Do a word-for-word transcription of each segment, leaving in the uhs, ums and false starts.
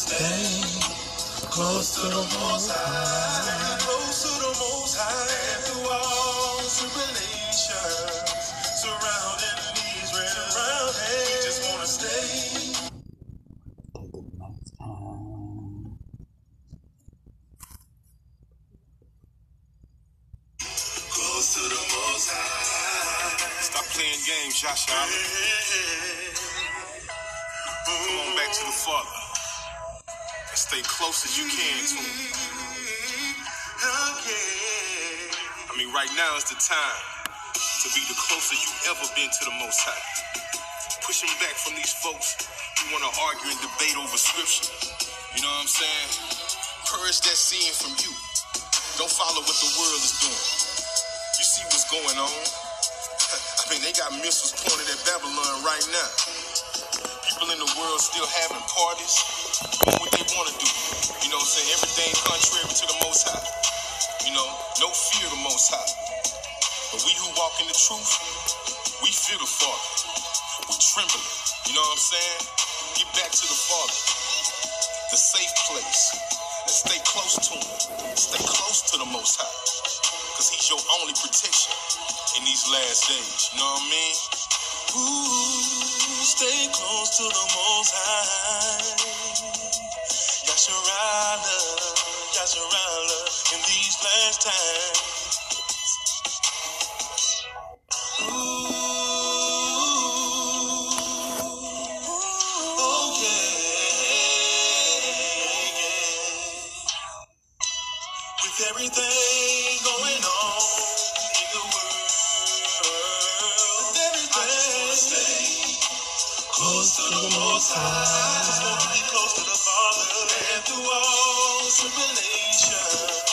stay close to the Most High. Close to the Most High. And through all tribulations surrounding these round hands, we just want to stay to the Most High. Close to the Most High. Stop playing games, Joshua. Come on back to the Father. And stay close as you can to him. I mean, right now is the time to be the closest you've ever been to the Most High. Pushing back from these folks who want to argue and debate over scripture. You know what I'm saying? Courage that's seeing from you. Don't follow what the world is doing. You see what's going on? I mean, they got missiles pointed at Babylon right now. People in the world still having parties, doing what they want to do. You know what I'm saying? Everything contrary to the Most High. You know, no fear of the Most High. But we who walk in the truth, we fear the Father. We trembling. You know what I'm saying? Get back to the Father. The safe place. And stay close to him. Stay close to the Most High. Because he's your only protection in these last days. You know what I mean? Ooh. Stay close to the Most High. Yahshua, Yahshua, in these last times. Ooh, oh yeah, yeah. With everything going on in the world, with everything. Close to the Most High. I just want to be close to the Father. And through all tribulation,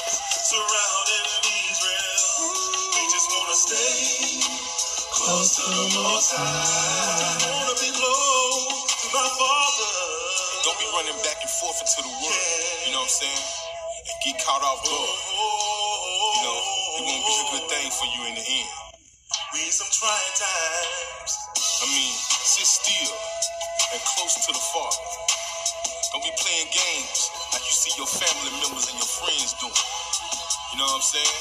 surrounding Israel, we just want to stay close to the Most High. I just want to be close to my Father. Don't be running back and forth into the world. Yeah. You know what I'm saying? And get caught off guard. You know, it won't be a good thing for you in the end. We some trying times. I mean, sit still and close to the Father. Don't be playing games like you see your family members and your friends doing. You know what I'm saying?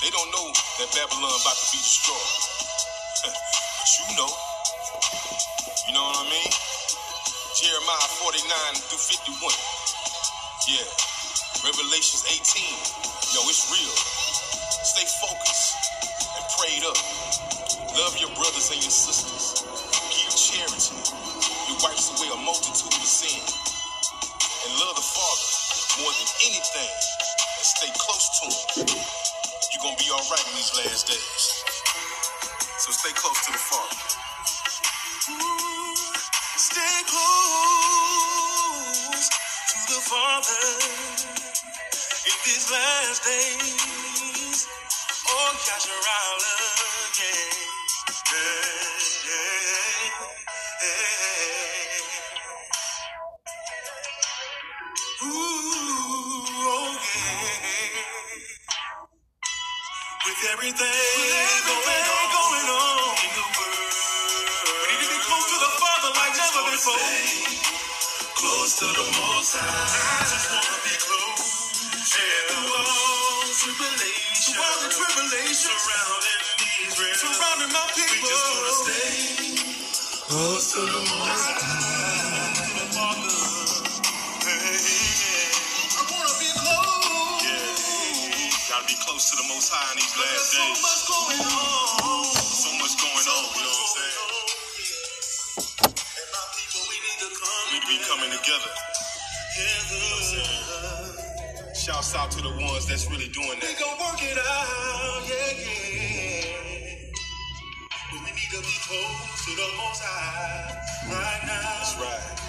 They don't know that Babylon about to be destroyed. But you know. You know what I mean? Jeremiah forty-nine through fifty-one. Yeah. Revelations eighteen. Yo, it's real. Stay focused and prayed up. Love your brothers and your sisters. Give charity. It wipes away a multitude of sin. And love the Father more than anything. And stay close to him. You're going to be all right in these last days. So stay close to the Father. Ooh, stay close to the Father in these last days. Oh, God, you're our love, yeah. Hey, hey, hey. Ooh, oh yeah. With everything, With everything going, going on in the world, we need to be close to the Father like never before. Close to the Most High. I just want to be close. And through all tribulation, through all the tribulation surrounding Israel, surrounding my people, we just wanna stay close to the Most High. I wanna be close. Yeah, gotta be close to the Most High in these last days. There's so much going on. So much going on. You know what I'm saying? And my people, we need to come. We need to be coming together. Yeah. Shouts out to the ones that's really doing that. We gon' work it out. Yeah, yeah. To be close to the Most High right now. That's right.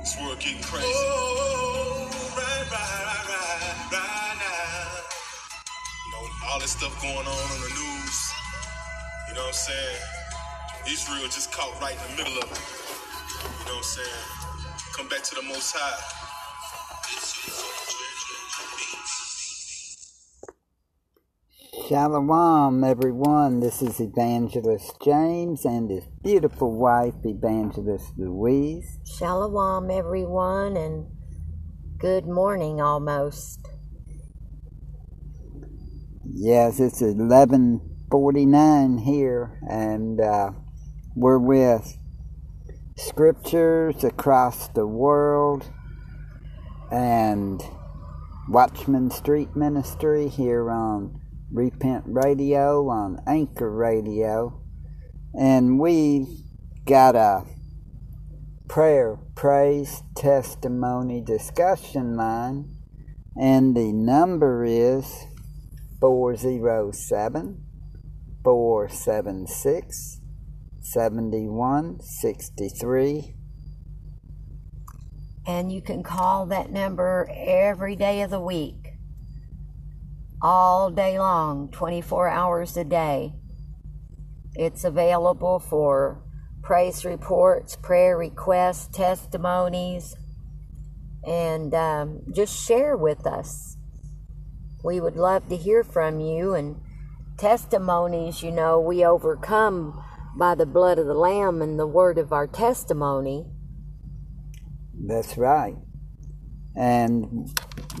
This world getting crazy. Oh, right, right, right, right, right now. You know, all this stuff going on on the news. You know what I'm saying? Israel just caught right in the middle of it. You know what I'm saying? Come back to the Most High. Shalom, everyone. This is Evangelist James and his beautiful wife, Evangelist Louise. Shalom, everyone, and good morning, almost. Yes, it's eleven forty-nine here, and uh, we're with Scriptures Across the World and Watchman Street Ministry here on Repent Radio, on Anchor Radio, and we've got a prayer, praise, testimony discussion line, and the number is four oh seven, four seven six, seven one six three. And you can call that number every day of the week, all day long, twenty-four hours a day. It's available for praise reports, prayer requests, testimonies, and um, just share with us. We would love to hear from you. And testimonies, you know, we overcome by the blood of the Lamb and the word of our testimony. That's right. And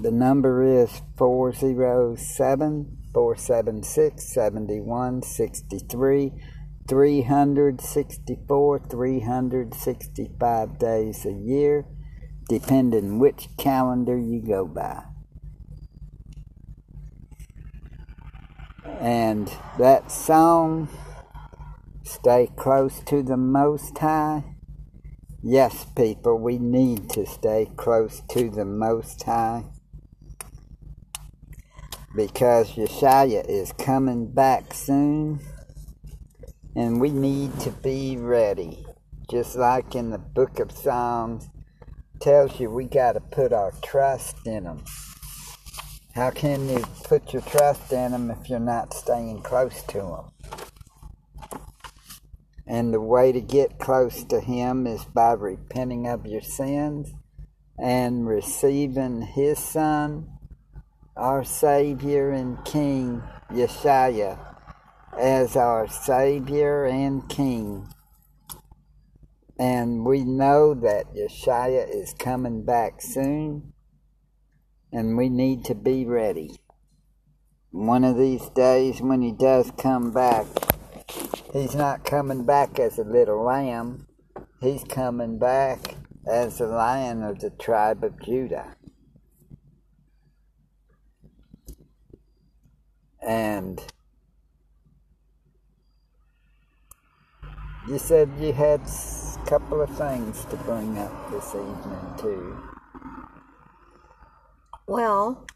the number is four oh seven, four seven six, seven one six three, three hundred sixty-four, three hundred sixty-five days a year, depending which calendar you go by. And that song, Stay Close to the Most High. Yes, people, we need to stay close to the Most High, because Yeshaya is coming back soon, and we need to be ready. Just like in the book of Psalms tells you, we got to put our trust in Him. How can you put your trust in Him if you're not staying close to Him? And the way to get close to Him is by repenting of your sins and receiving His Son, our Savior and King, Yeshaya, as our Savior and King. And we know that Yeshaya is coming back soon, and we need to be ready. One of these days when He does come back, He's not coming back as a little lamb. He's coming back as the Lion of the tribe of Judah. And you said you had a couple of things to bring up this evening, too. Well,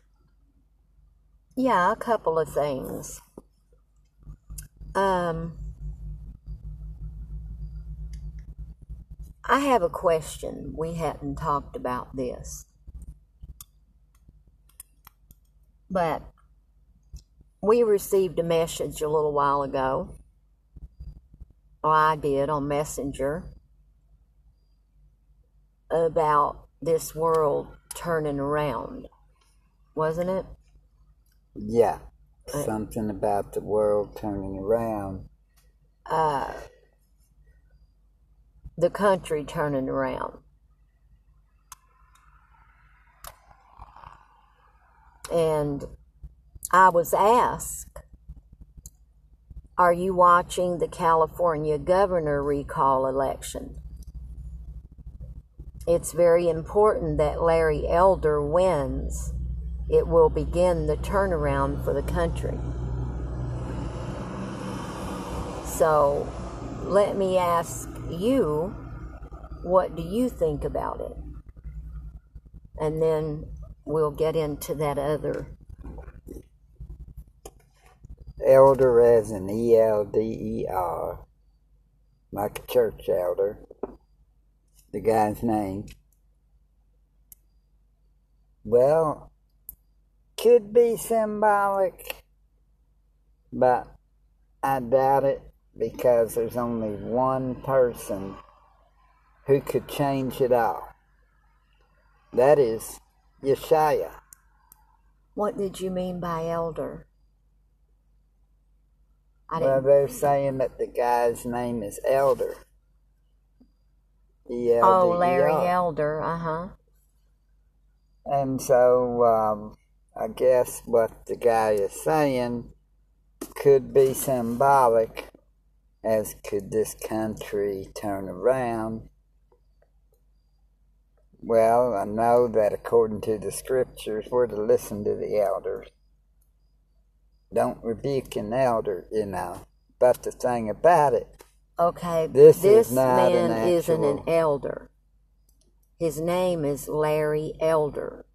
yeah, a couple of things. Um, I have a question. We hadn't talked about this, but we received a message a little while ago, or I did, on Messenger, about this world turning around, wasn't it? Yeah, something about the world turning around. Uh, the country turning around. And I was asked, are you watching the California governor recall election? It's very important that Larry Elder wins. It will begin the turnaround for the country. So let me ask you, what do you think about it? And then we'll get into that other. Elder as an E L D E R, like a church elder, the guy's name. Well, could be symbolic, but I doubt it, because there's only one person who could change it all. That is Yeshaya. What did you mean by elder? I well, they're saying that the guy's name is Elder. E L D E R. Oh, Larry Elder, uh-huh. And so um, I guess what the guy is saying could be symbolic, as could this country turn around. Well, I know that according to the Scriptures, we're to listen to the elders. Don't rebuke an elder, you know. But the thing about it, okay, this, this is not man an isn't an elder. His name is Larry Elder.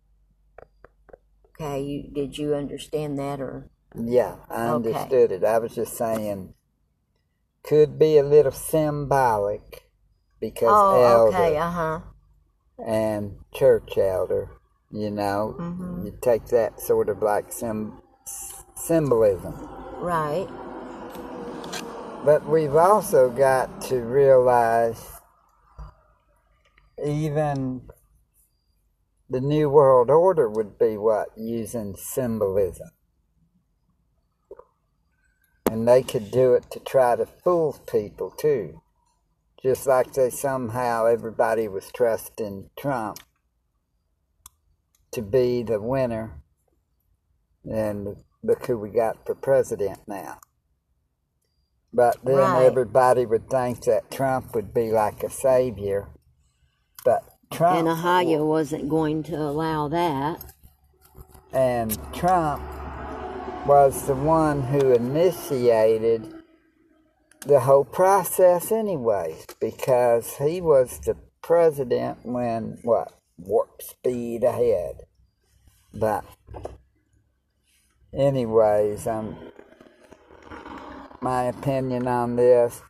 Okay, you, did you understand that? Or yeah, I understood okay. it. I was just saying, could be a little symbolic because oh, elder. Okay, uh huh. And church elder, you know, mm-hmm. you take that sort of like some symbolism. Right. But we've also got to realize even the New World Order would be what? Using symbolism. And they could do it to try to fool people too. Just like they somehow, everybody was trusting Trump to be the winner. And look who we got for president now. But then right. everybody would think that Trump would be like a savior. But Trump... And Ahayah wasn't going to allow that. And Trump was the one who initiated the whole process anyways, because he was the president when, what, warp speed ahead. But anyways, um, my opinion on this,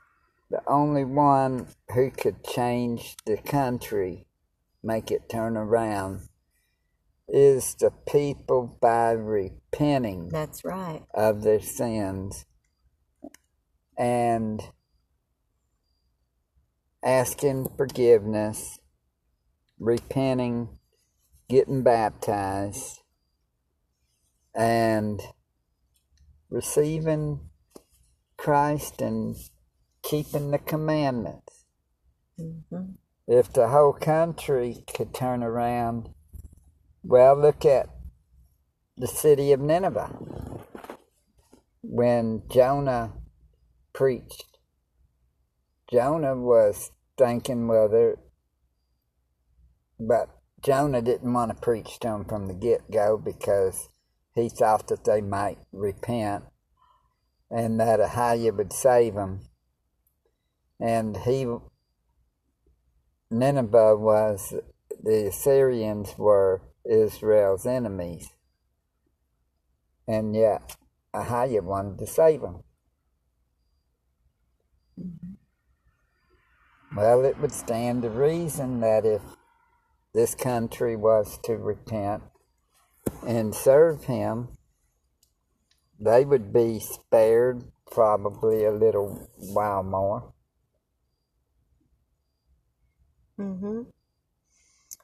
the only one who could change the country, make it turn around, is the people by repenting. That's right. Of their sins. And asking forgiveness, repenting, getting baptized, and receiving Christ and keeping the commandments. Mm-hmm. If the whole country could turn around, well, look at the city of Nineveh. When Jonah preached, Jonah was thinking, well, there, but Jonah didn't want to preach to them from the get-go because he thought that they might repent and that Ahayah would save them. And he, Nineveh was, the Assyrians were Israel's enemies, and yet Ahayah wanted to save them. Well, it would stand to reason that if this country was to repent and serve him, they would be spared probably a little while more. Mm-hmm.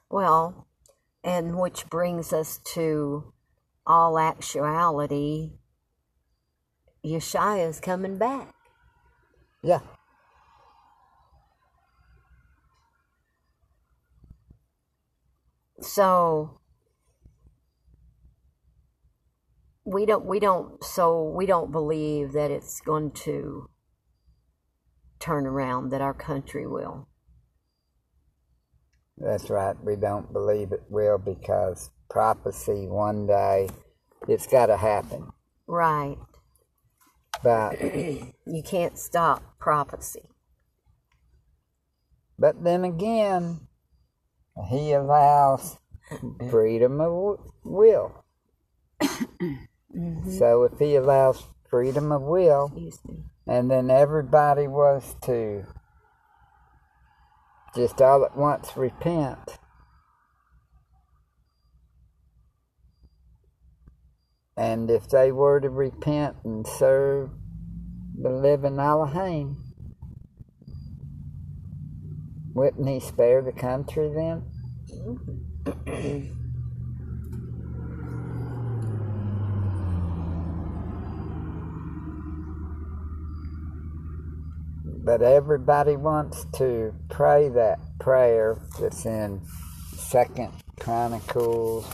Well, and which brings us to all actuality, Yeshaya is coming back. Yeah. So we don't we don't so we don't believe that it's going to turn around, that our country will. That's right. We don't believe it will because prophecy one day it's got to happen. Right. But you can't stop prophecy. But then again, he allows freedom of will. Mm-hmm. So if he allows freedom of will, and then everybody was to just all at once repent, and if they were to repent and serve the living Allahim, wouldn't he spare the country then? But everybody wants to pray that prayer that's in Second Chronicles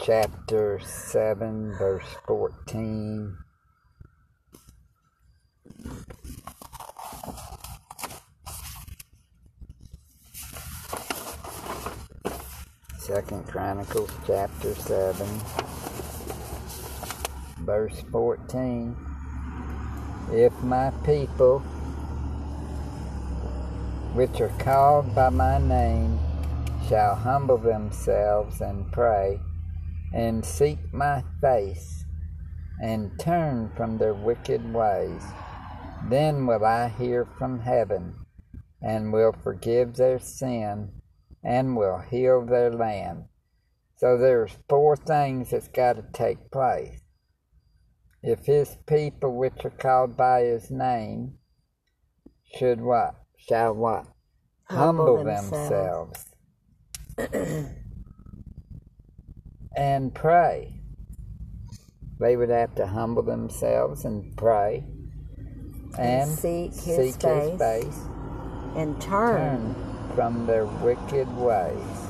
chapter seven, verse fourteen. Second Chronicles chapter seven, verse fourteen. If my people, which are called by my name, shall humble themselves and pray, and seek my face, and turn from their wicked ways, then will I hear from heaven, and will forgive their sin, and will heal their land. So there's four things that's got to take place. If his people, which are called by his name, should what? Shall what? Humble, Humble themselves. themselves. And pray. They would have to humble themselves and pray. And, and seek, his, seek face. his face. And turn. turn from their wicked ways.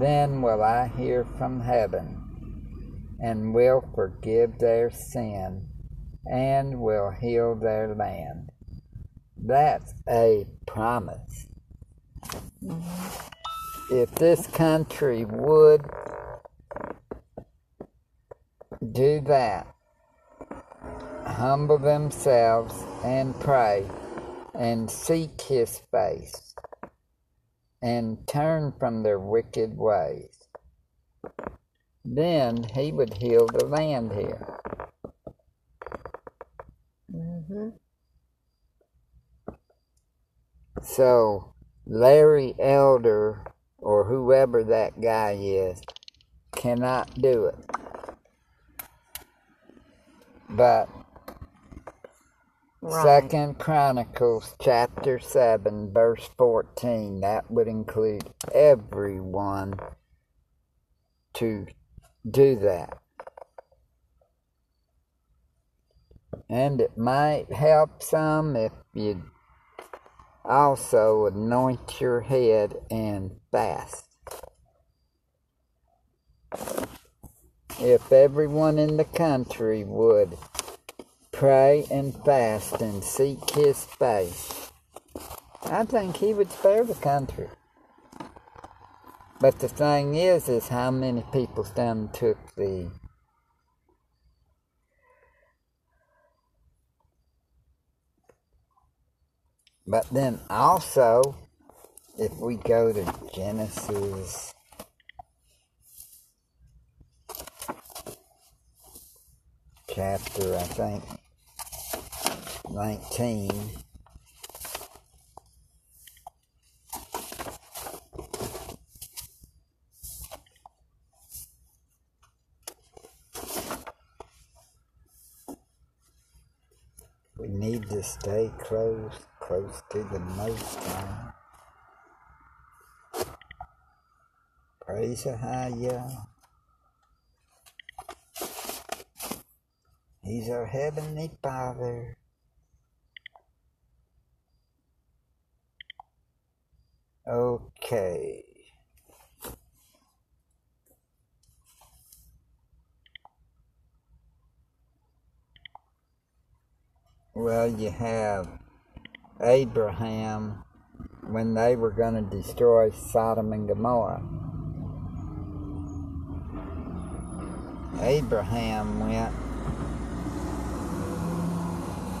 Then will I hear from heaven, and will forgive their sin, and will heal their land. That's a promise. Mm-hmm. If this country would do that, humble themselves and pray, and seek his face, and turn from their wicked ways, then he would heal the land here. Mm-hmm. So, Larry Elder, or whoever that guy is, cannot do it. But, right. Second Chronicles chapter seven, verse fourteen, that would include everyone to do that. And it might help some if you also anoint your head and fast. If everyone in the country would pray and fast and seek his face, I think he would spare the country. But the thing is, is how many people done took the But then also, if we go to Genesis chapter, I think, nineteen, we need to stay close, close to the Most High. Praise Ahayah. He's our Heavenly Father. Okay. Well, you have Abraham when they were going to destroy Sodom and Gomorrah. Abraham went,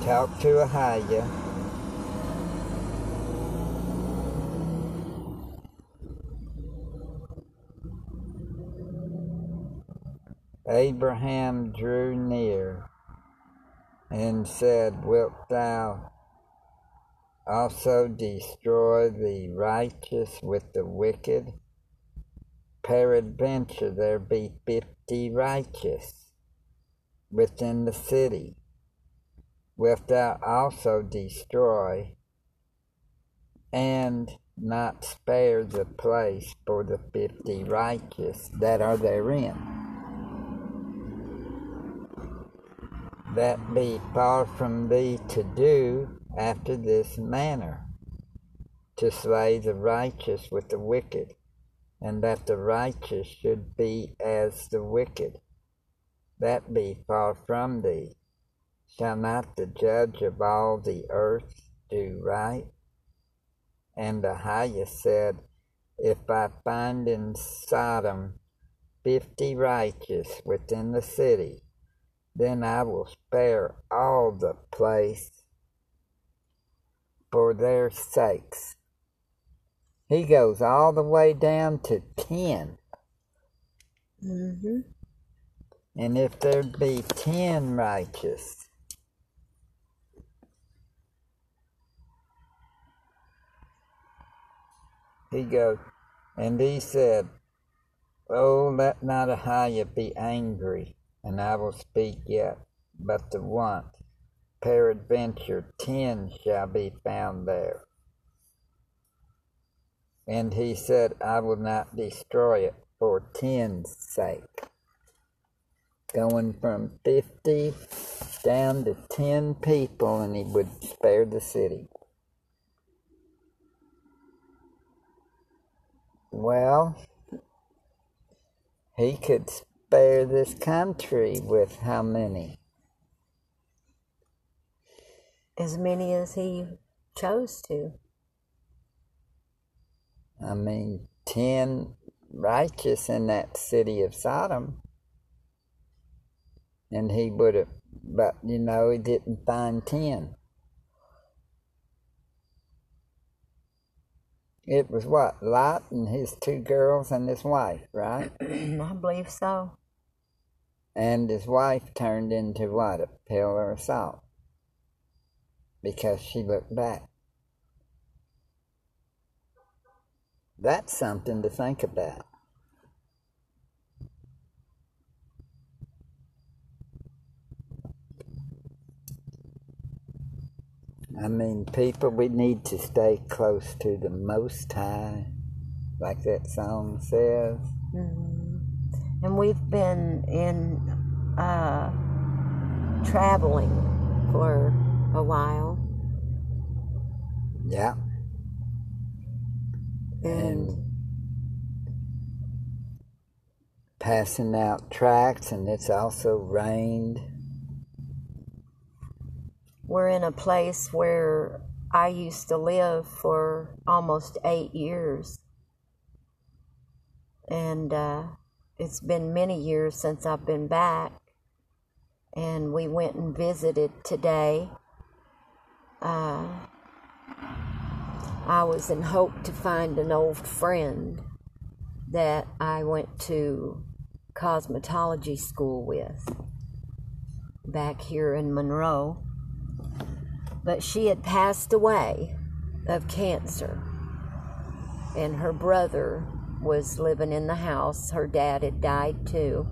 talked to Ahijah, Abraham drew near and said, wilt thou also destroy the righteous with the wicked? Peradventure there be fifty righteous within the city. Wilt thou also destroy and not spare the place for the fifty righteous that are therein? That be far from thee to do after this manner, to slay the righteous with the wicked, and that the righteous should be as the wicked. That be far from thee. Shall not the judge of all the earth do right? And Ahayah said, If I find in Sodom fifty righteous within the city, then I will spare all the place for their sakes. He goes all the way down to ten. Mm-hmm. And if there be ten righteous, he goes, and he said, Oh, let not Ahayah be angry, and I will speak yet, but the want, peradventure ten shall be found there. And he said, I will not destroy it for ten's sake. Going from fifty down to ten people, and he would spare the city. Well, he could spare this country with how many? As many as he chose to. I mean, ten righteous in that city of Sodom. And he would have, but, you know, he didn't find ten. It was what, Lot and his two girls and his wife, right? I believe so. And his wife turned into what, a pillar of salt. Because she looked back. That's something to think about. I mean, people, we need to stay close to the Most High, like that song says. Mm-hmm. And we've been in uh, traveling for a while. Yeah. And, and passing out tracts, and it's also rained. We're in a place where I used to live for almost eight years. And uh, it's been many years since I've been back. And we went and visited today. Uh, I was in hope to find an old friend that I went to cosmetology school with back here in Monroe. But she had passed away of cancer, and her brother was living in the house. Her dad had died too,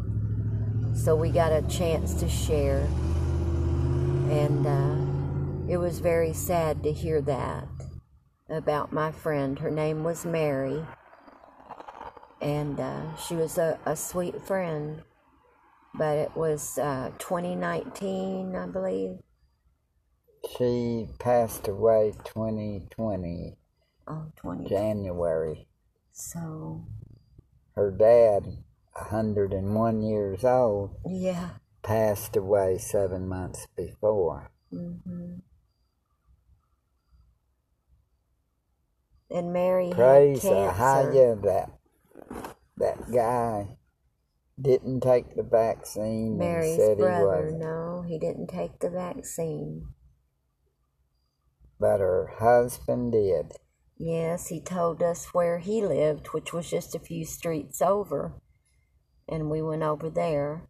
so we got a chance to share, and uh, it was very sad to hear that about my friend. Her name was Mary, and uh, she was a, a sweet friend, but it was uh, twenty nineteen, I believe. She passed away twenty twenty, oh, twenty January. So. Her dad, one hundred one years old, yeah, passed away seven months before. Mm-hmm. And Mary Praise had cancer. Praise Ahayah, that, that guy didn't take the vaccine. Mary's and said brother, he wasn't. No, he didn't take the vaccine. But her husband did. Yes, he told us where he lived, which was just a few streets over. And we went over there.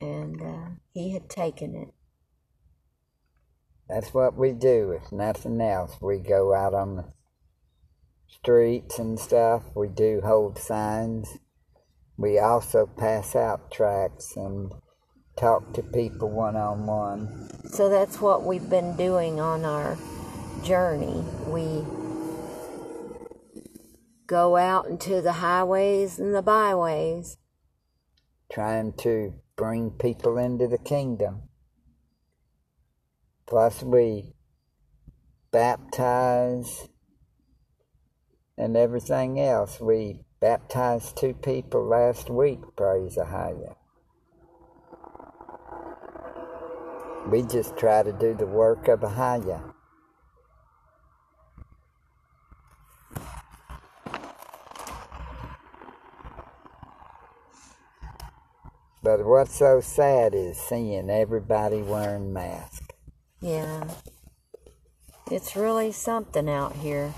And uh, he had taken it. That's what we do, if nothing else. We go out on the streets and stuff. We do hold signs. We also pass out tracts and talk to people one-on-one. So that's what we've been doing on our journey. We go out into the highways and the byways. Trying to bring people into the kingdom. possibly baptize and everything else. We baptized two people last week, praise Ahayah. We just try to do the work of Ahayah. But what's so sad is seeing everybody wearing masks. Yeah. It's really something out here.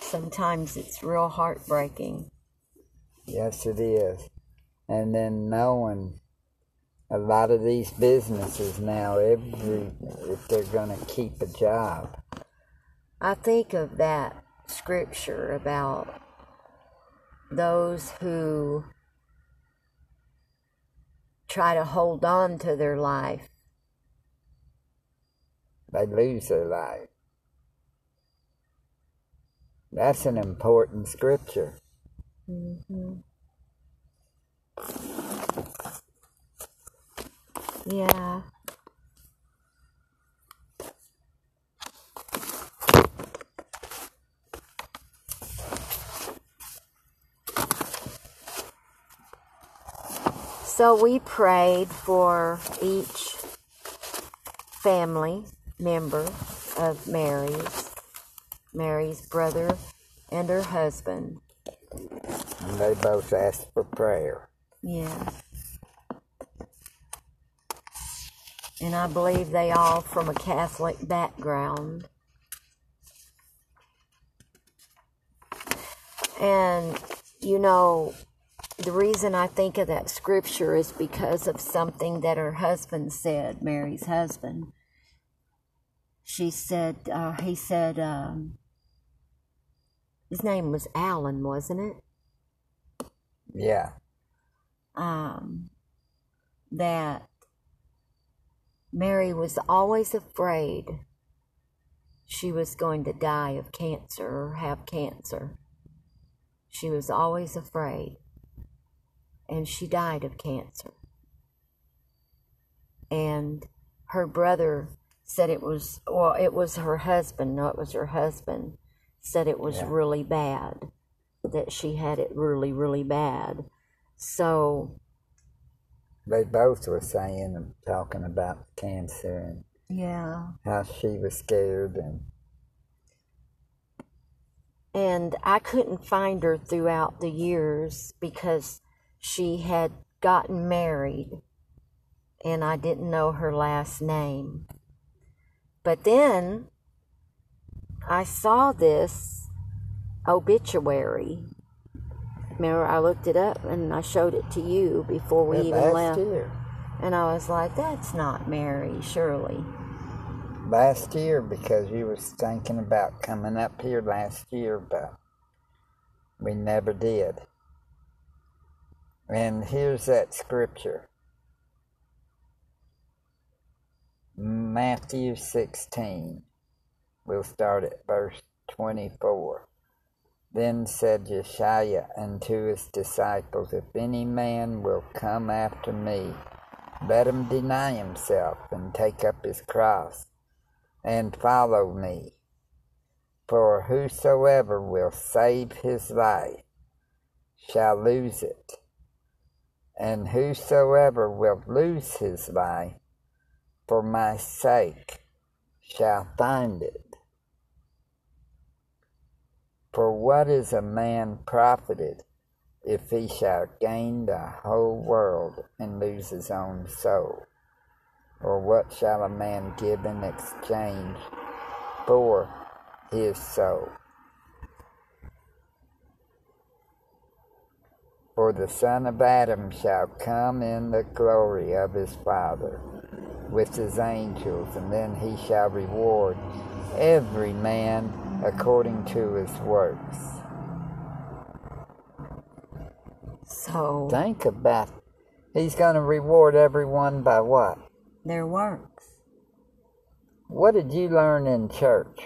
Sometimes it's real heartbreaking. Yes, it is. And then knowing a lot of these businesses now, every, if they're going to keep a job. I think of that scripture about those who try to hold on to their life. They lose their life. That's an important scripture. Mm-hmm. Yeah. So we prayed for each family member of Mary's. Mary's brother and her husband. And they both asked for prayer. Yeah. And I believe they all from a Catholic background. And, you know, the reason I think of that scripture is because of something that her husband said, Mary's husband. She said, uh, he said, um, his name was Alan, wasn't it? Yeah. Um, that Mary was always afraid she was going to die of cancer or have cancer. She was always afraid. And she died of cancer. And her brother said it was, well, it was her husband, no, it was her husband, said it was yeah. really bad, that she had it really, really bad. So they both were saying and talking about cancer and yeah, how she was scared. And and I couldn't find her throughout the years because she had gotten married and I didn't know her last name. But then I saw this obituary. Remember, I looked it up and I showed it to you before we yeah, even left. Year. And I was like, that's not Mary, surely. Last year, because you was thinking about coming up here last year, but we never did. And here's that scripture. Matthew sixteen, we'll start at verse twenty-four. Then said Yeshaya unto his disciples, if any man will come after me, let him deny himself and take up his cross and follow me. For whosoever will save his life shall lose it, and whosoever will lose his life for my sake shall find it. For what is a man profited if he shall gain the whole world and lose his own soul? Or what shall a man give in exchange for his soul? For the Son of Adam shall come in the glory of his Father with his angels, and then he shall reward every man according to his works. So think about it. He's going to reward everyone by what? Their works. What did you learn in church?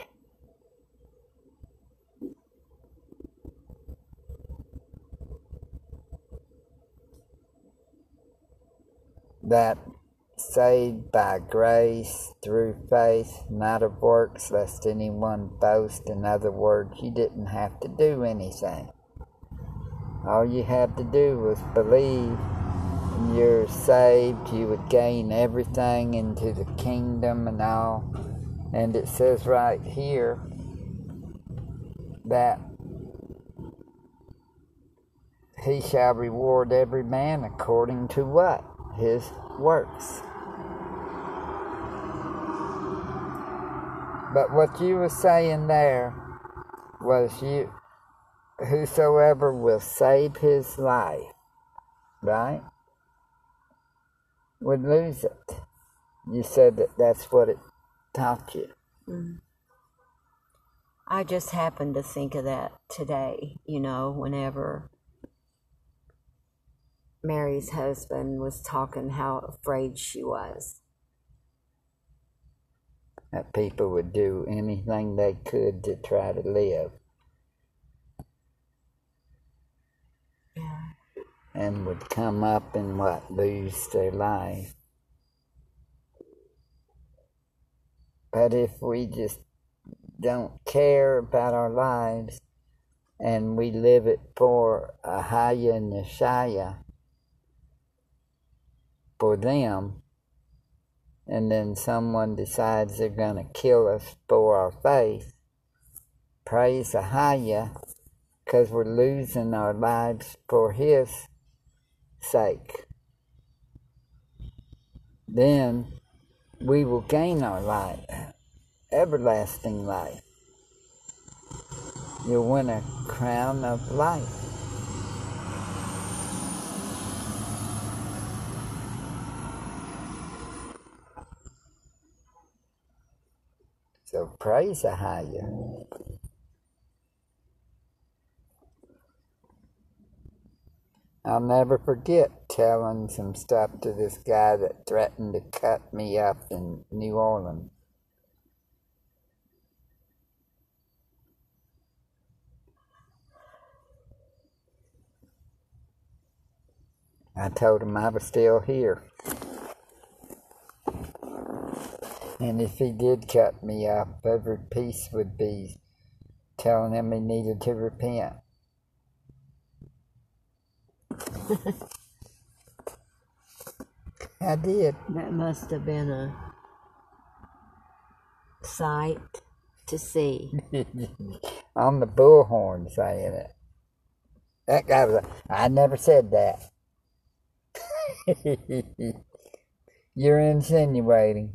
That saved by grace through faith, not of works, lest anyone boast. In other words, you didn't have to do anything. All you had to do was believe. When you're saved, you would gain everything into the kingdom and all. And it says right here that he shall reward every man according to what? His works. But what you were saying there was, you, whosoever will save his life, right, would lose it. You said that that's what it taught you. Mm-hmm. I just happened to think of that today, you know, whenever Mary's husband was talking how afraid she was. That people would do anything they could to try to live. Yeah. And would come up and what? Lose their life. But if we just don't care about our lives and we live it for Ahayah and Yeshaya, for them, and then someone decides they're going to kill us for our faith, praise Ahayah, because we're losing our lives for his sake. Then we will gain our life, everlasting life. You'll win a crown of life. So praise Ahayah. I'll never forget telling some stuff to this guy that threatened to cut me up in New Orleans. I told him I was still here. And if he did cut me up, every piece would be telling him he needed to repent. I did. That must have been a sight to see. On the bullhorn saying it. That guy was like, I never said that. You're insinuating.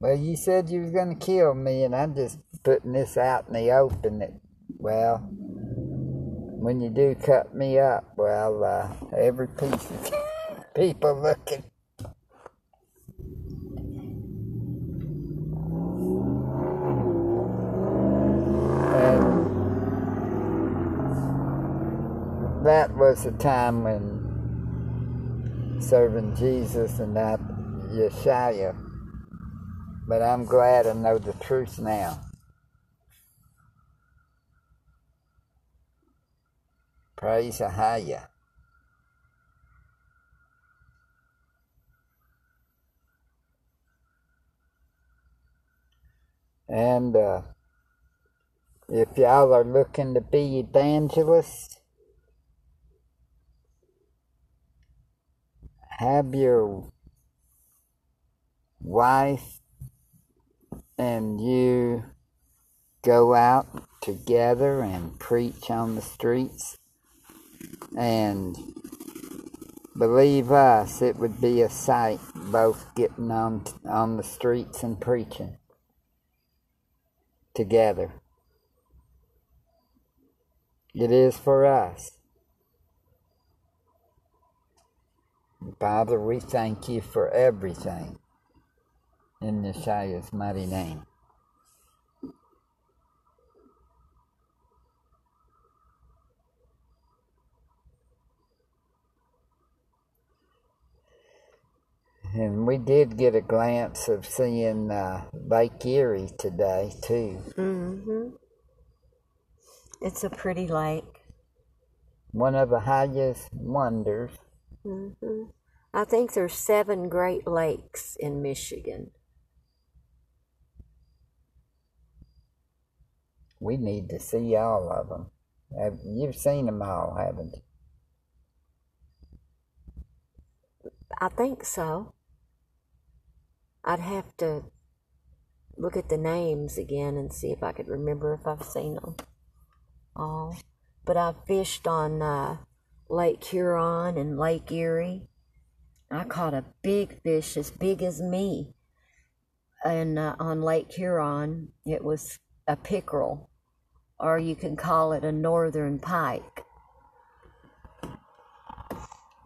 Well, you said you was going to kill me, and I'm just putting this out in the open. That, well, when you do cut me up, well, uh, every piece of people looking. And that was the time when serving Jesus and not Yeshua. But I'm glad I know the truth now. Praise Ahayah. And uh, if y'all are looking to be evangelists, have your wife and you go out together and preach on the streets. And believe us, it would be a sight, both getting on on the streets and preaching together. It is for us. Father, we thank you for everything. In Yeshua's mighty name. And we did get a glance of seeing uh, Lake Erie today, too. Mm-hmm. It's a pretty lake. One of Ahayah's wonders. Mm-hmm. I think there's seven Great Lakes in Michigan. We need to see all of them. Have, you've seen them all, haven't you? I think so. I'd have to look at the names again and see if I could remember if I've seen them all. But I've fished on uh, Lake Huron and Lake Erie. I caught a big fish as big as me. And uh, on Lake Huron, it was a pickerel, or you can call it a northern pike.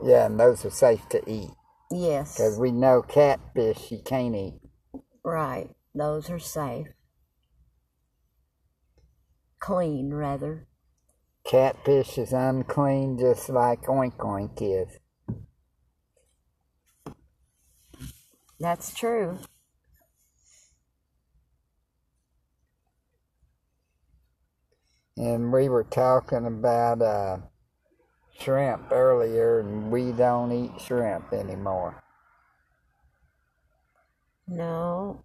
Yeah, and those are safe to eat. Yes. Because we know catfish you can't eat. Right. Those are safe. Clean, rather. Catfish is unclean, just like oink oink is. That's true. And we were talking about uh, shrimp earlier, and we don't eat shrimp anymore. No.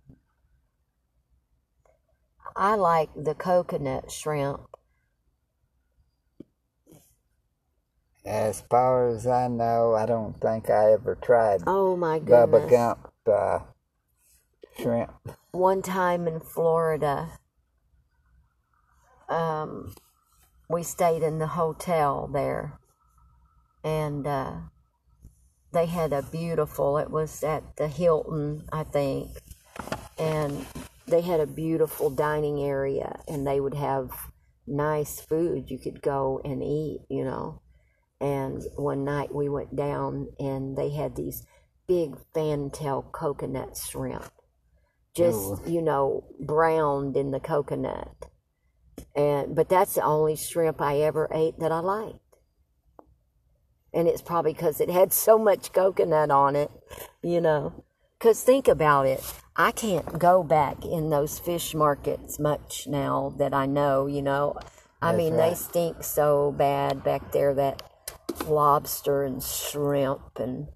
I like the coconut shrimp. As far as I know, I don't think I ever tried oh my goodness. Bubba Gump uh, shrimp. One time in Florida, um, we stayed in the hotel there, and uh, they had a beautiful, it was at the Hilton, I think, and they had a beautiful dining area, and they would have nice food you could go and eat, you know. And one night we went down, and they had these big fantail coconut shrimp, just, ooh, you know, browned in the coconut. And but that's the only shrimp I ever ate that I liked. And it's probably because it had so much coconut on it, you know. Because think about it, I can't go back in those fish markets much now that I know, you know. I That's mean, right. They stink so bad back there, that lobster and shrimp. And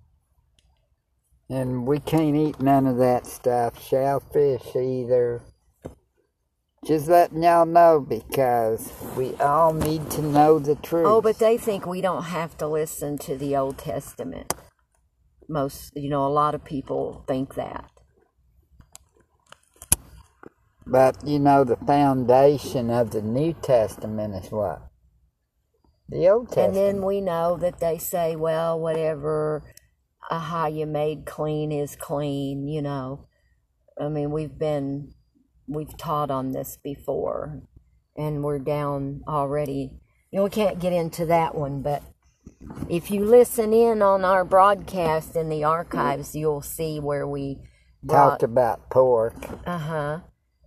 and we can't eat none of that stuff, shellfish either. Just letting y'all know, because we all need to know the truth. Oh, but they think we don't have to listen to the Old Testament. Most, you know, a lot of people think that. But, you know, the foundation of the New Testament is what? The Old Testament. And then we know that they say, well, whatever Ahayah made clean is clean, you know. I mean, we've been, we've taught on this before, and we're down already. You know, we can't get into that one, but if you listen in on our broadcast in the archives, you'll see where we brought, talked about pork. Uh-huh.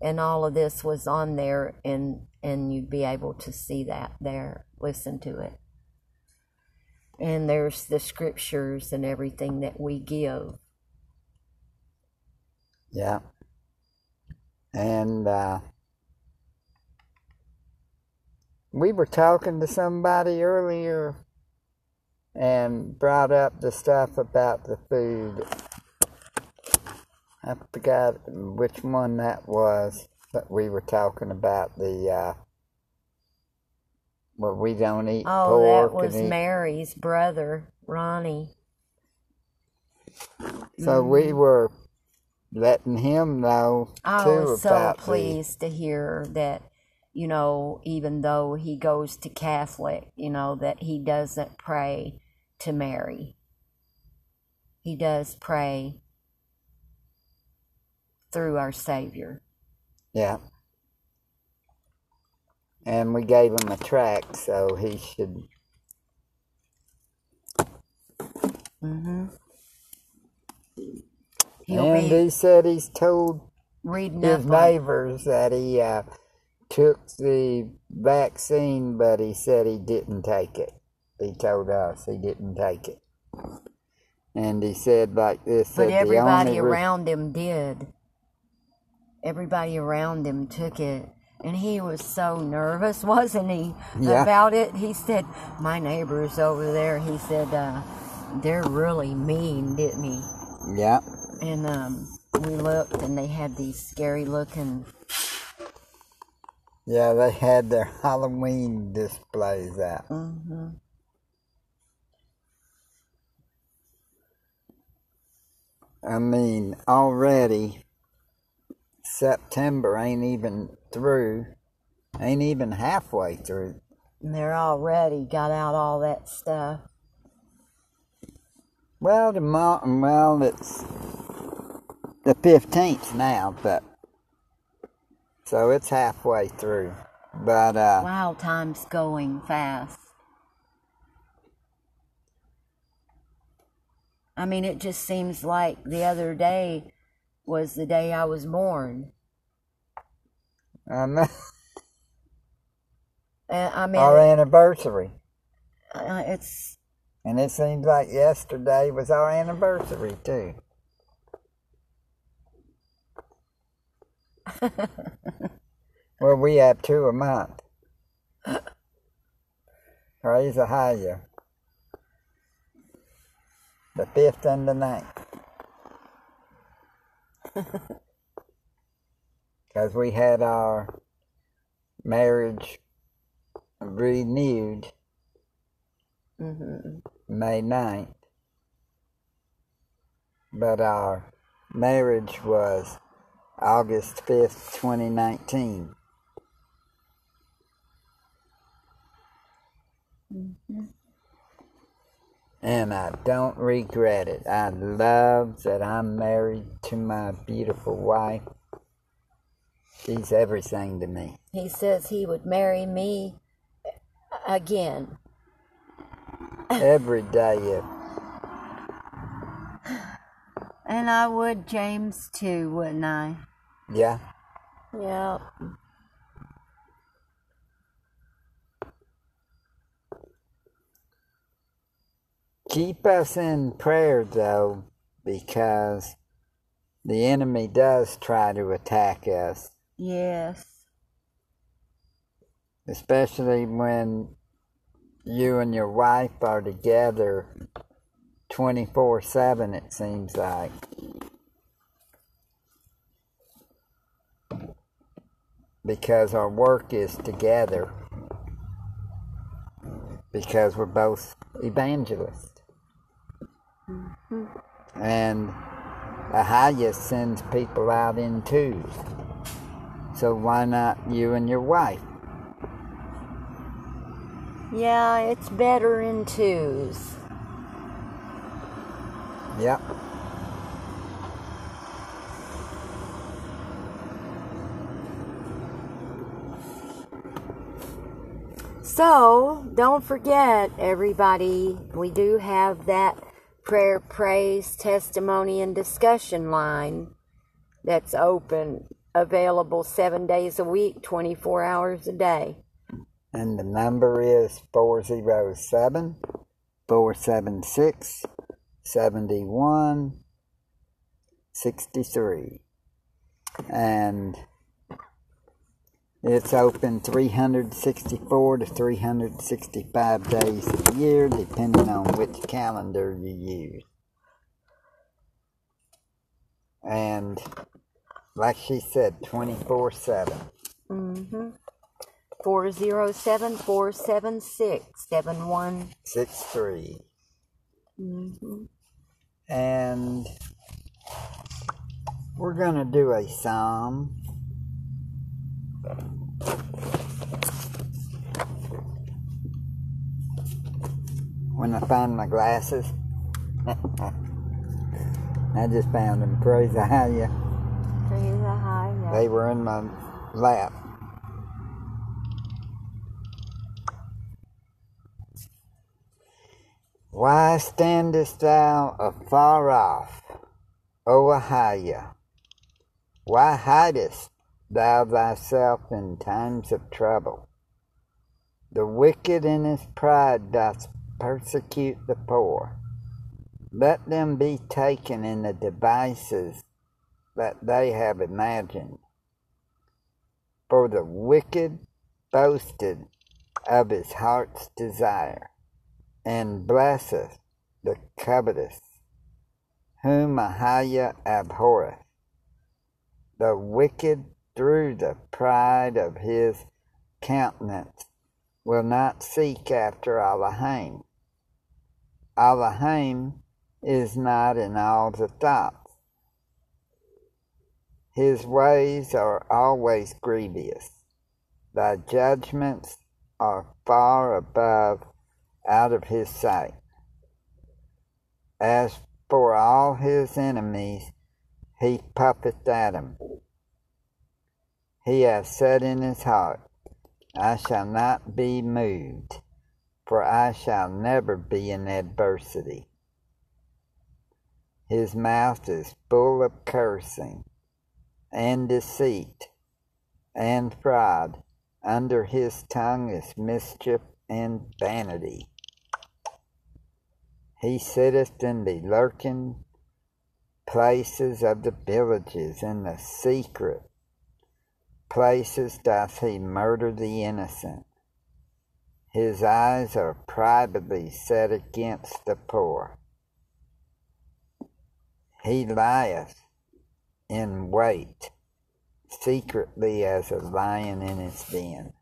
And all of this was on there, and, and you'd be able to see that there, listen to it. And there's the scriptures and everything that we give. Yeah. And uh, we were talking to somebody earlier and brought up the stuff about the food. I forgot which one that was, but we were talking about the, uh, well, we don't eat oh, pork. Oh, that was Mary's brother, Ronnie. So mm. we were letting him know, I too, about I was so pleased the... to hear that, you know, even though he goes to Catholic, you know, that he doesn't pray to Mary. He does pray through our Savior. Yeah. And we gave him a tract, so he should. Mm-hmm. He'll and be... he said he's told Reading his neighbors that he uh, took the vaccine, but he said he didn't take it. He told us he didn't take it. And he said like this. But everybody around re- him did. Everybody around him took it, and he was so nervous, wasn't he, yeah. about it? He said, my neighbor's over there, he said, uh, they're really mean, didn't he? Yeah. And um, we looked, and they had these scary-looking... Yeah, they had their Halloween displays out. Mm-hmm. I mean, already September ain't even through, ain't even halfway through. And they're already got out all that stuff. Well, tomorrow, well, it's the fifteenth now, but so it's halfway through. But uh, wow, time's going fast. I mean, it just seems like the other day was the day I was born. I know. Uh, I mean, our anniversary. Uh, it's. And it seems like yesterday was our anniversary too. Well, we have two a month. Praise Ahayah. The fifth and the ninth. Because we had our marriage renewed mm-hmm. May ninth. But our marriage was August fifth, twenty nineteen. Mm-hmm. And I don't regret it. I love that I'm married to my beautiful wife. She's everything to me. He says he would marry me again. Every day. If... And I would James too, wouldn't I? Yeah. Yeah. Keep us in prayer, though, because the enemy does try to attack us. Yes. Especially when you and your wife are together twenty-four seven, it seems like. Because our work is together. Because we're both evangelists. Mm-hmm. And Ahayah sends people out in twos. So why not you and your wife? Yeah, it's better in twos. Yep. So, don't forget, everybody, we do have that prayer, praise, testimony, and discussion line that's open, available seven days a week, twenty-four hours a day. And the number is four oh seven, four seven six, seven one six three. And it's open three hundred sixty-four to three hundred sixty-five days a year, depending on which calendar you use. And, like she said, twenty-four seven. Mm-hmm. four oh seven, four seven six, seven one six three. Mm-hmm. And we're going to do a psalm. When I find my glasses, I just found them. Praise Ahayah. Praise Ahayah. They were in my lap. Why standest thou afar off, O Ahayah? Why hidest thou thyself in times of trouble? The wicked in his pride doth persecute the poor. Let them be taken in the devices that they have imagined. For the wicked boasted of his heart's desire, and blesseth the covetous, whom Ahayah abhorreth, the wicked through the pride of his countenance will not seek after Allahim. Allahim is not in all the thoughts. His ways are always grievous. Thy judgments are far above, out of his sight. As for all his enemies, he puffeth at him. He hath said in his heart, I shall not be moved, for I shall never be in adversity. His mouth is full of cursing, and deceit, and fraud. Under his tongue is mischief and vanity. He sitteth in the lurking places of the villages, in the secret places doth he murder the innocent. His eyes are privately set against the poor. He lieth in wait, secretly as a lion in his den.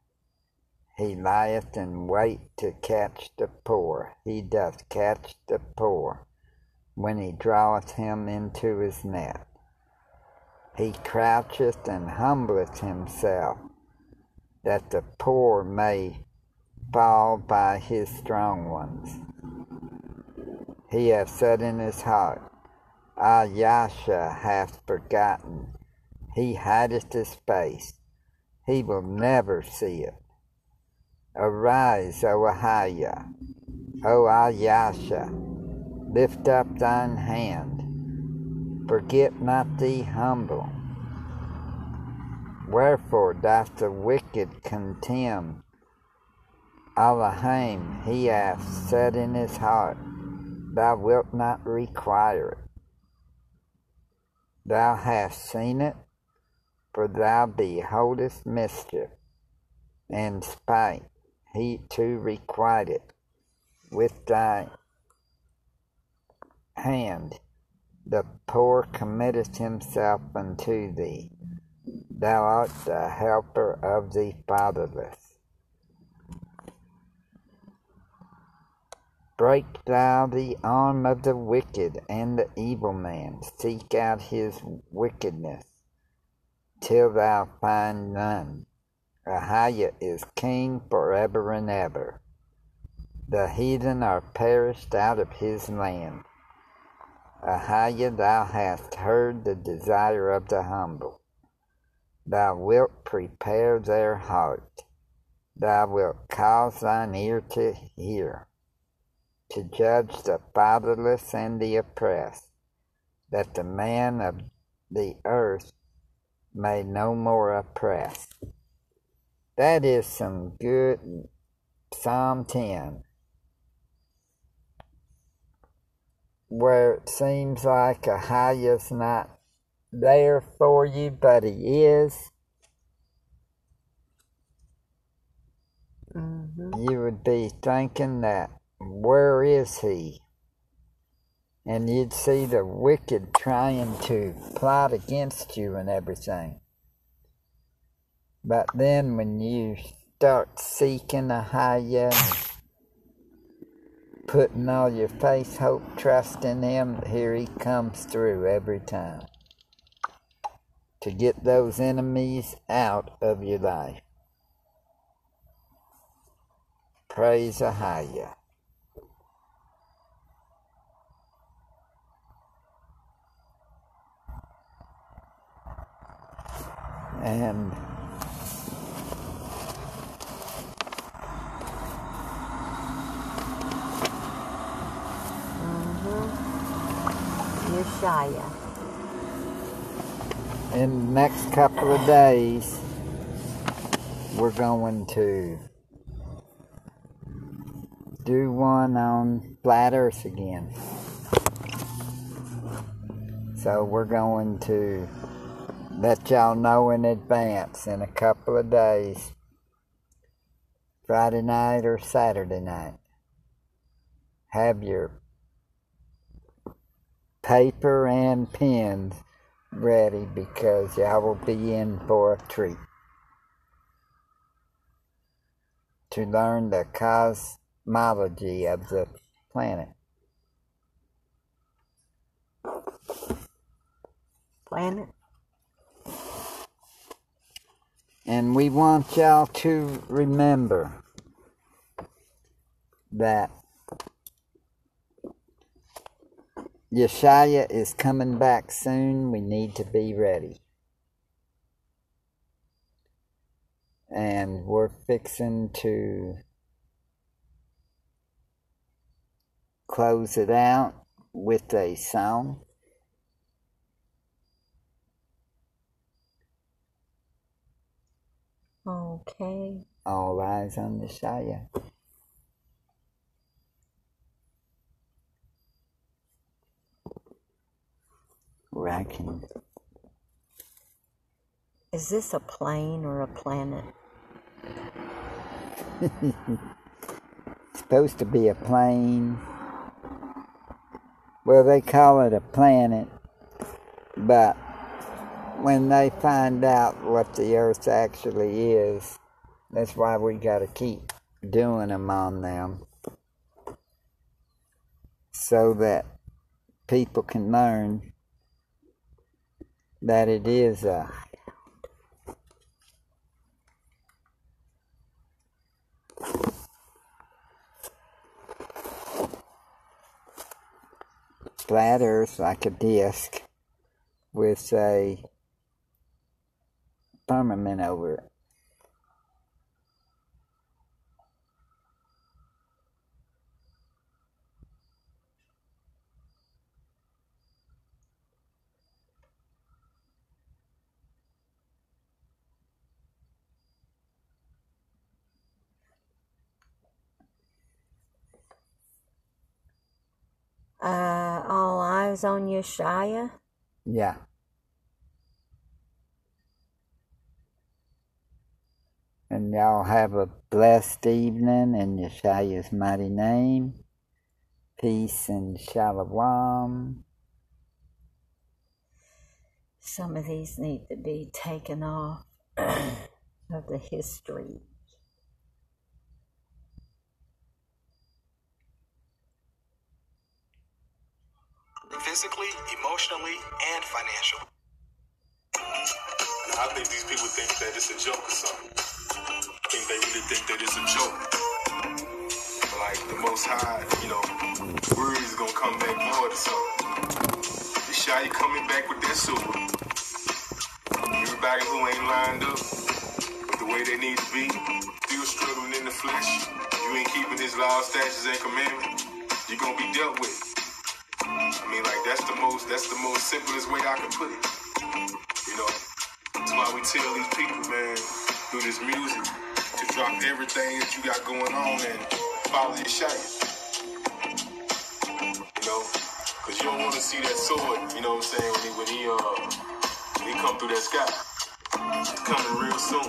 He lieth in wait to catch the poor. He doth catch the poor when he draweth him into his net. He croucheth and humbleth himself, that the poor may fall by his strong ones. He hath said in his heart, Ah, Yahshua hath forgotten. He hideth his face. He will never see it. Arise, O Ahayah, O Ahijah, lift up thine hand. Forget not the humble. Wherefore doth the wicked contemn Allahim? He hath said in his heart, Thou wilt not require it. Thou hast seen it, for thou beholdest mischief and spite. He too requited with thy hand. The poor committeth himself unto thee. Thou art the helper of the fatherless. Break thou the arm of the wicked and the evil man. Seek out his wickedness till thou find none. Ahayah is king forever and ever. The heathen are perished out of his land. Ahayah, thou hast heard the desire of the humble. Thou wilt prepare their heart. Thou wilt cause thine ear to hear, to judge the fatherless and the oppressed, that the man of the earth may no more oppress. That is some good Psalm ten, where it seems like Ahayah's not there for you, but he is. Mm-hmm. You would be thinking that, where is he? And you'd see the wicked trying to plot against you and everything. But then when you start seeking Ahayah, putting all your faith, hope, trust in him, here he comes through every time to get those enemies out of your life. Praise Ahayah. And Yeshaya. In the next couple of days, we're going to do one on flat earth again. So we're going to let y'all know in advance in a couple of days, Friday night or Saturday night. Have your paper and pens ready, because I will be in for a treat to learn the cosmology of the planet. Planet. And we want y'all to remember that Yeshaya is coming back soon. We need to be ready. And we're fixing to close it out with a song. Okay. All eyes on Yeshaya. Racking. Is this a plane or a planet? It's supposed to be a plane. Well, they call it a planet, but when they find out what the earth actually is, that's why we gotta keep doing them on them, so that people can learn that it is a flat earth, like a disc with a firmament over it. Uh, all eyes on Yeshaya? Yeah. And y'all have a blessed evening in Yeshaya's mighty name. Peace and shalom. Some of these need to be taken off of the history. Physically, emotionally, and financially. I think these people think that it's a joke or something. I think they really think that it's a joke. Like the Most High, you know, worries is gonna come back Lord or something. The shy coming back with their super. Everybody who ain't lined up with the way they need to be, still struggling in the flesh. You ain't keeping his laws, statutes, and commandments, you're gonna be dealt with. I mean, like, that's the most, that's the most simplest way I can put it, you know? That's why we tell these people, man, through this music, to drop everything that you got going on and follow your shape, you know? Because you don't want to see that sword, you know what I'm saying, when he, when he, uh, when he come through that sky. It's coming real soon.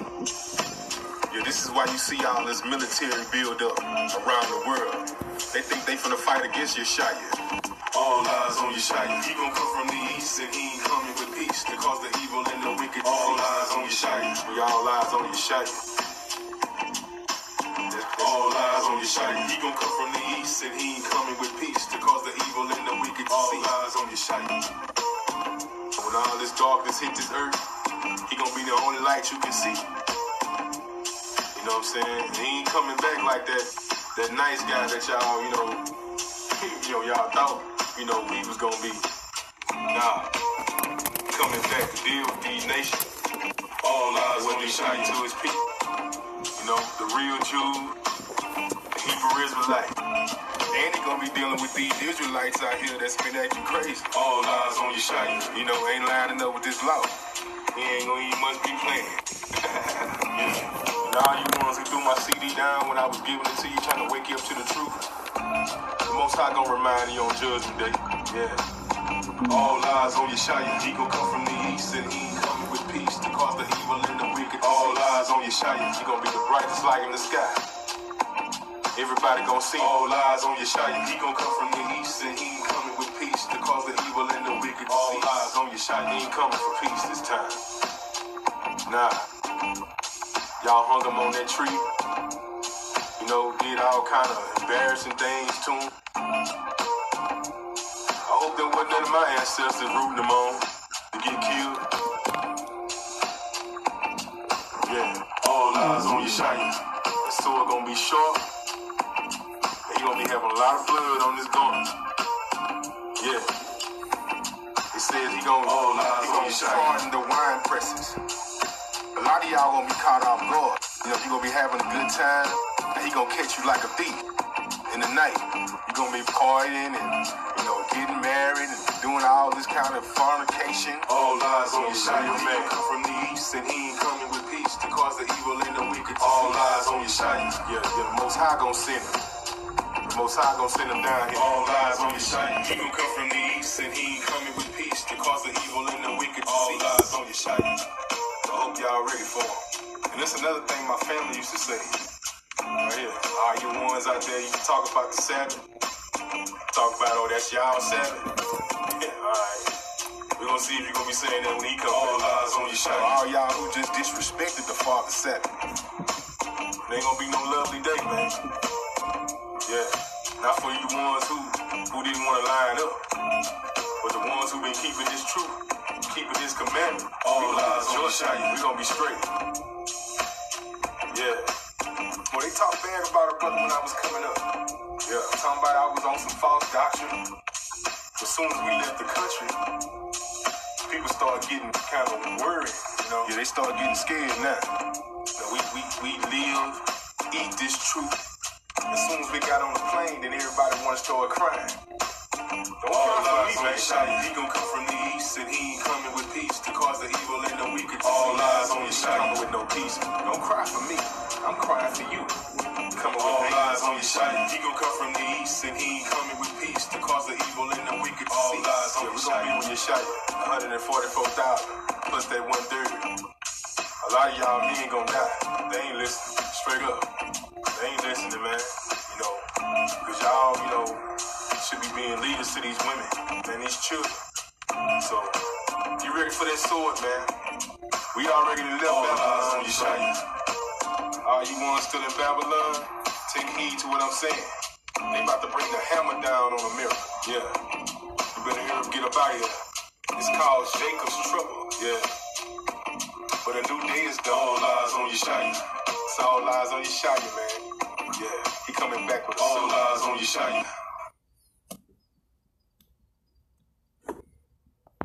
Yeah, this is why you see all this military build-up around the world. They think they finna fight against Yeshaya. All eyes on Yeshaya. He gon' come from the east, and he ain't coming with peace to cause the evil and the wicked. All eyes on Yeshaya. We all eyes on Yeshaya. All eyes on Yeshaya. He gon' come from the east, and he ain't coming with peace to cause the evil and the wicked. All eyes on Yeshaya. When all this darkness hit this earth, he gon' be the only light you can see. You know what I'm saying? And he ain't coming back like that. That nice guy that y'all, you know, you know y'all thought. You know, we was gonna be, nah, coming back to deal with these nations. All eyes on Yeshaya to his people. You know, the real Jew, the Hebrew Israelite. And he gonna be dealing with these Israelites out here that's been acting crazy. All eyes on Yeshaya. You know, ain't lining up with this law. He ain't gonna even must be playing. Yeah. Now you ones who threw my C D down when I was giving it to you, trying to wake you up to the truth. The Most High gon' remind you on Judgment Day, yeah. All eyes on Yeshaya, he gon' come from the east, and he ain't coming with peace to cause the evil and the wicked. All eyes on Yeshaya, he gon' be the brightest light in the sky. Everybody gon' see him. All eyes on Yeshaya, he gon' come from the east, and he ain't coming with peace to cause the evil and get to all eyes on Yeshaya. You ain't coming for peace this time. Nah. Y'all hung him on that tree. You know, did all kind of embarrassing things to him. I hope there wasn't none of my ancestors rooting them on to get killed. Yeah. All eyes on Yeshaya. The sword gonna be sharp. And he gonna be having a lot of blood on his garment. Yeah. It says he gonna, all eyes he gonna on be starting the wine presses. A lot of y'all gonna be caught off guard. You know, you gonna be having a good time, and he gonna catch you like a thief in the night. You gonna be partying and, you know, getting married and doing all this kind of fornication. All eyes on Yeshaya, man. Come from the east, and he ain't coming with peace to cause the evil and the wicked. All eyes on Yeshaya. Yeah, yeah, the Most High gonna send him. Most High gonna send him down here. All eyes on Yeshaya. He gon' come from the east, and he ain't coming with peace to cause the evil and the wicked. All eyes on Yeshaya. I hope y'all ready for him. And that's another thing my family used to say. Right here, all you ones out there, you talk about the Sabbath. Talk about, oh, that's y'all Sabbath. Yeah, all right. We're gonna see if you're gonna be saying that when he comes. All eyes on Yeshaya. All y'all who just disrespected the Father Sabbath. There ain't gonna be no lovely day, man. Yeah, not for you ones who, who didn't want to line up, but the ones who been keeping this truth, keeping this commandment. All eyes on Yeshaya. We gonna be straight. Yeah. Well, they talked bad about a brother when I was coming up. Yeah, talking about I was on some false doctrine. As soon as we left the country, people started getting kind of worried. You know, yeah, they started getting scared now. That we we we live, eat this truth. As soon as we got on the plane, then everybody wanna start crying. Don't all eyes on Yeshaya. He gon' come from the east, and he ain't coming with peace to cause the evil and the wicked. All eyes on Yeshaya. Coming with no peace. Don't cry for me. I'm crying for you. Come all eyes on Yeshaya. He gon' come from the east, and he ain't coming with peace to cause the evil and the wicked. All eyes on Yeshaya. Yeshaya. one hundred forty-four thousand plus that one third. A lot of y'all men gon' die. They ain't listening. Straight up. They ain't listening, man, you know, because y'all, you know, should be being leaders to these women and these children. So, you ready for that sword, man? We already left Babylon, Yeshaya. All you ones still in Babylon, take heed to what I'm saying. They about to bring the hammer down on America. Yeah. You better hear them get up out of here. It's called Jacob's trouble. Yeah. But a new day is done. All eyes on Yeshaya. It's all eyes on Yeshaya, man. Yeah, he coming back with all eyes on Yeshaya.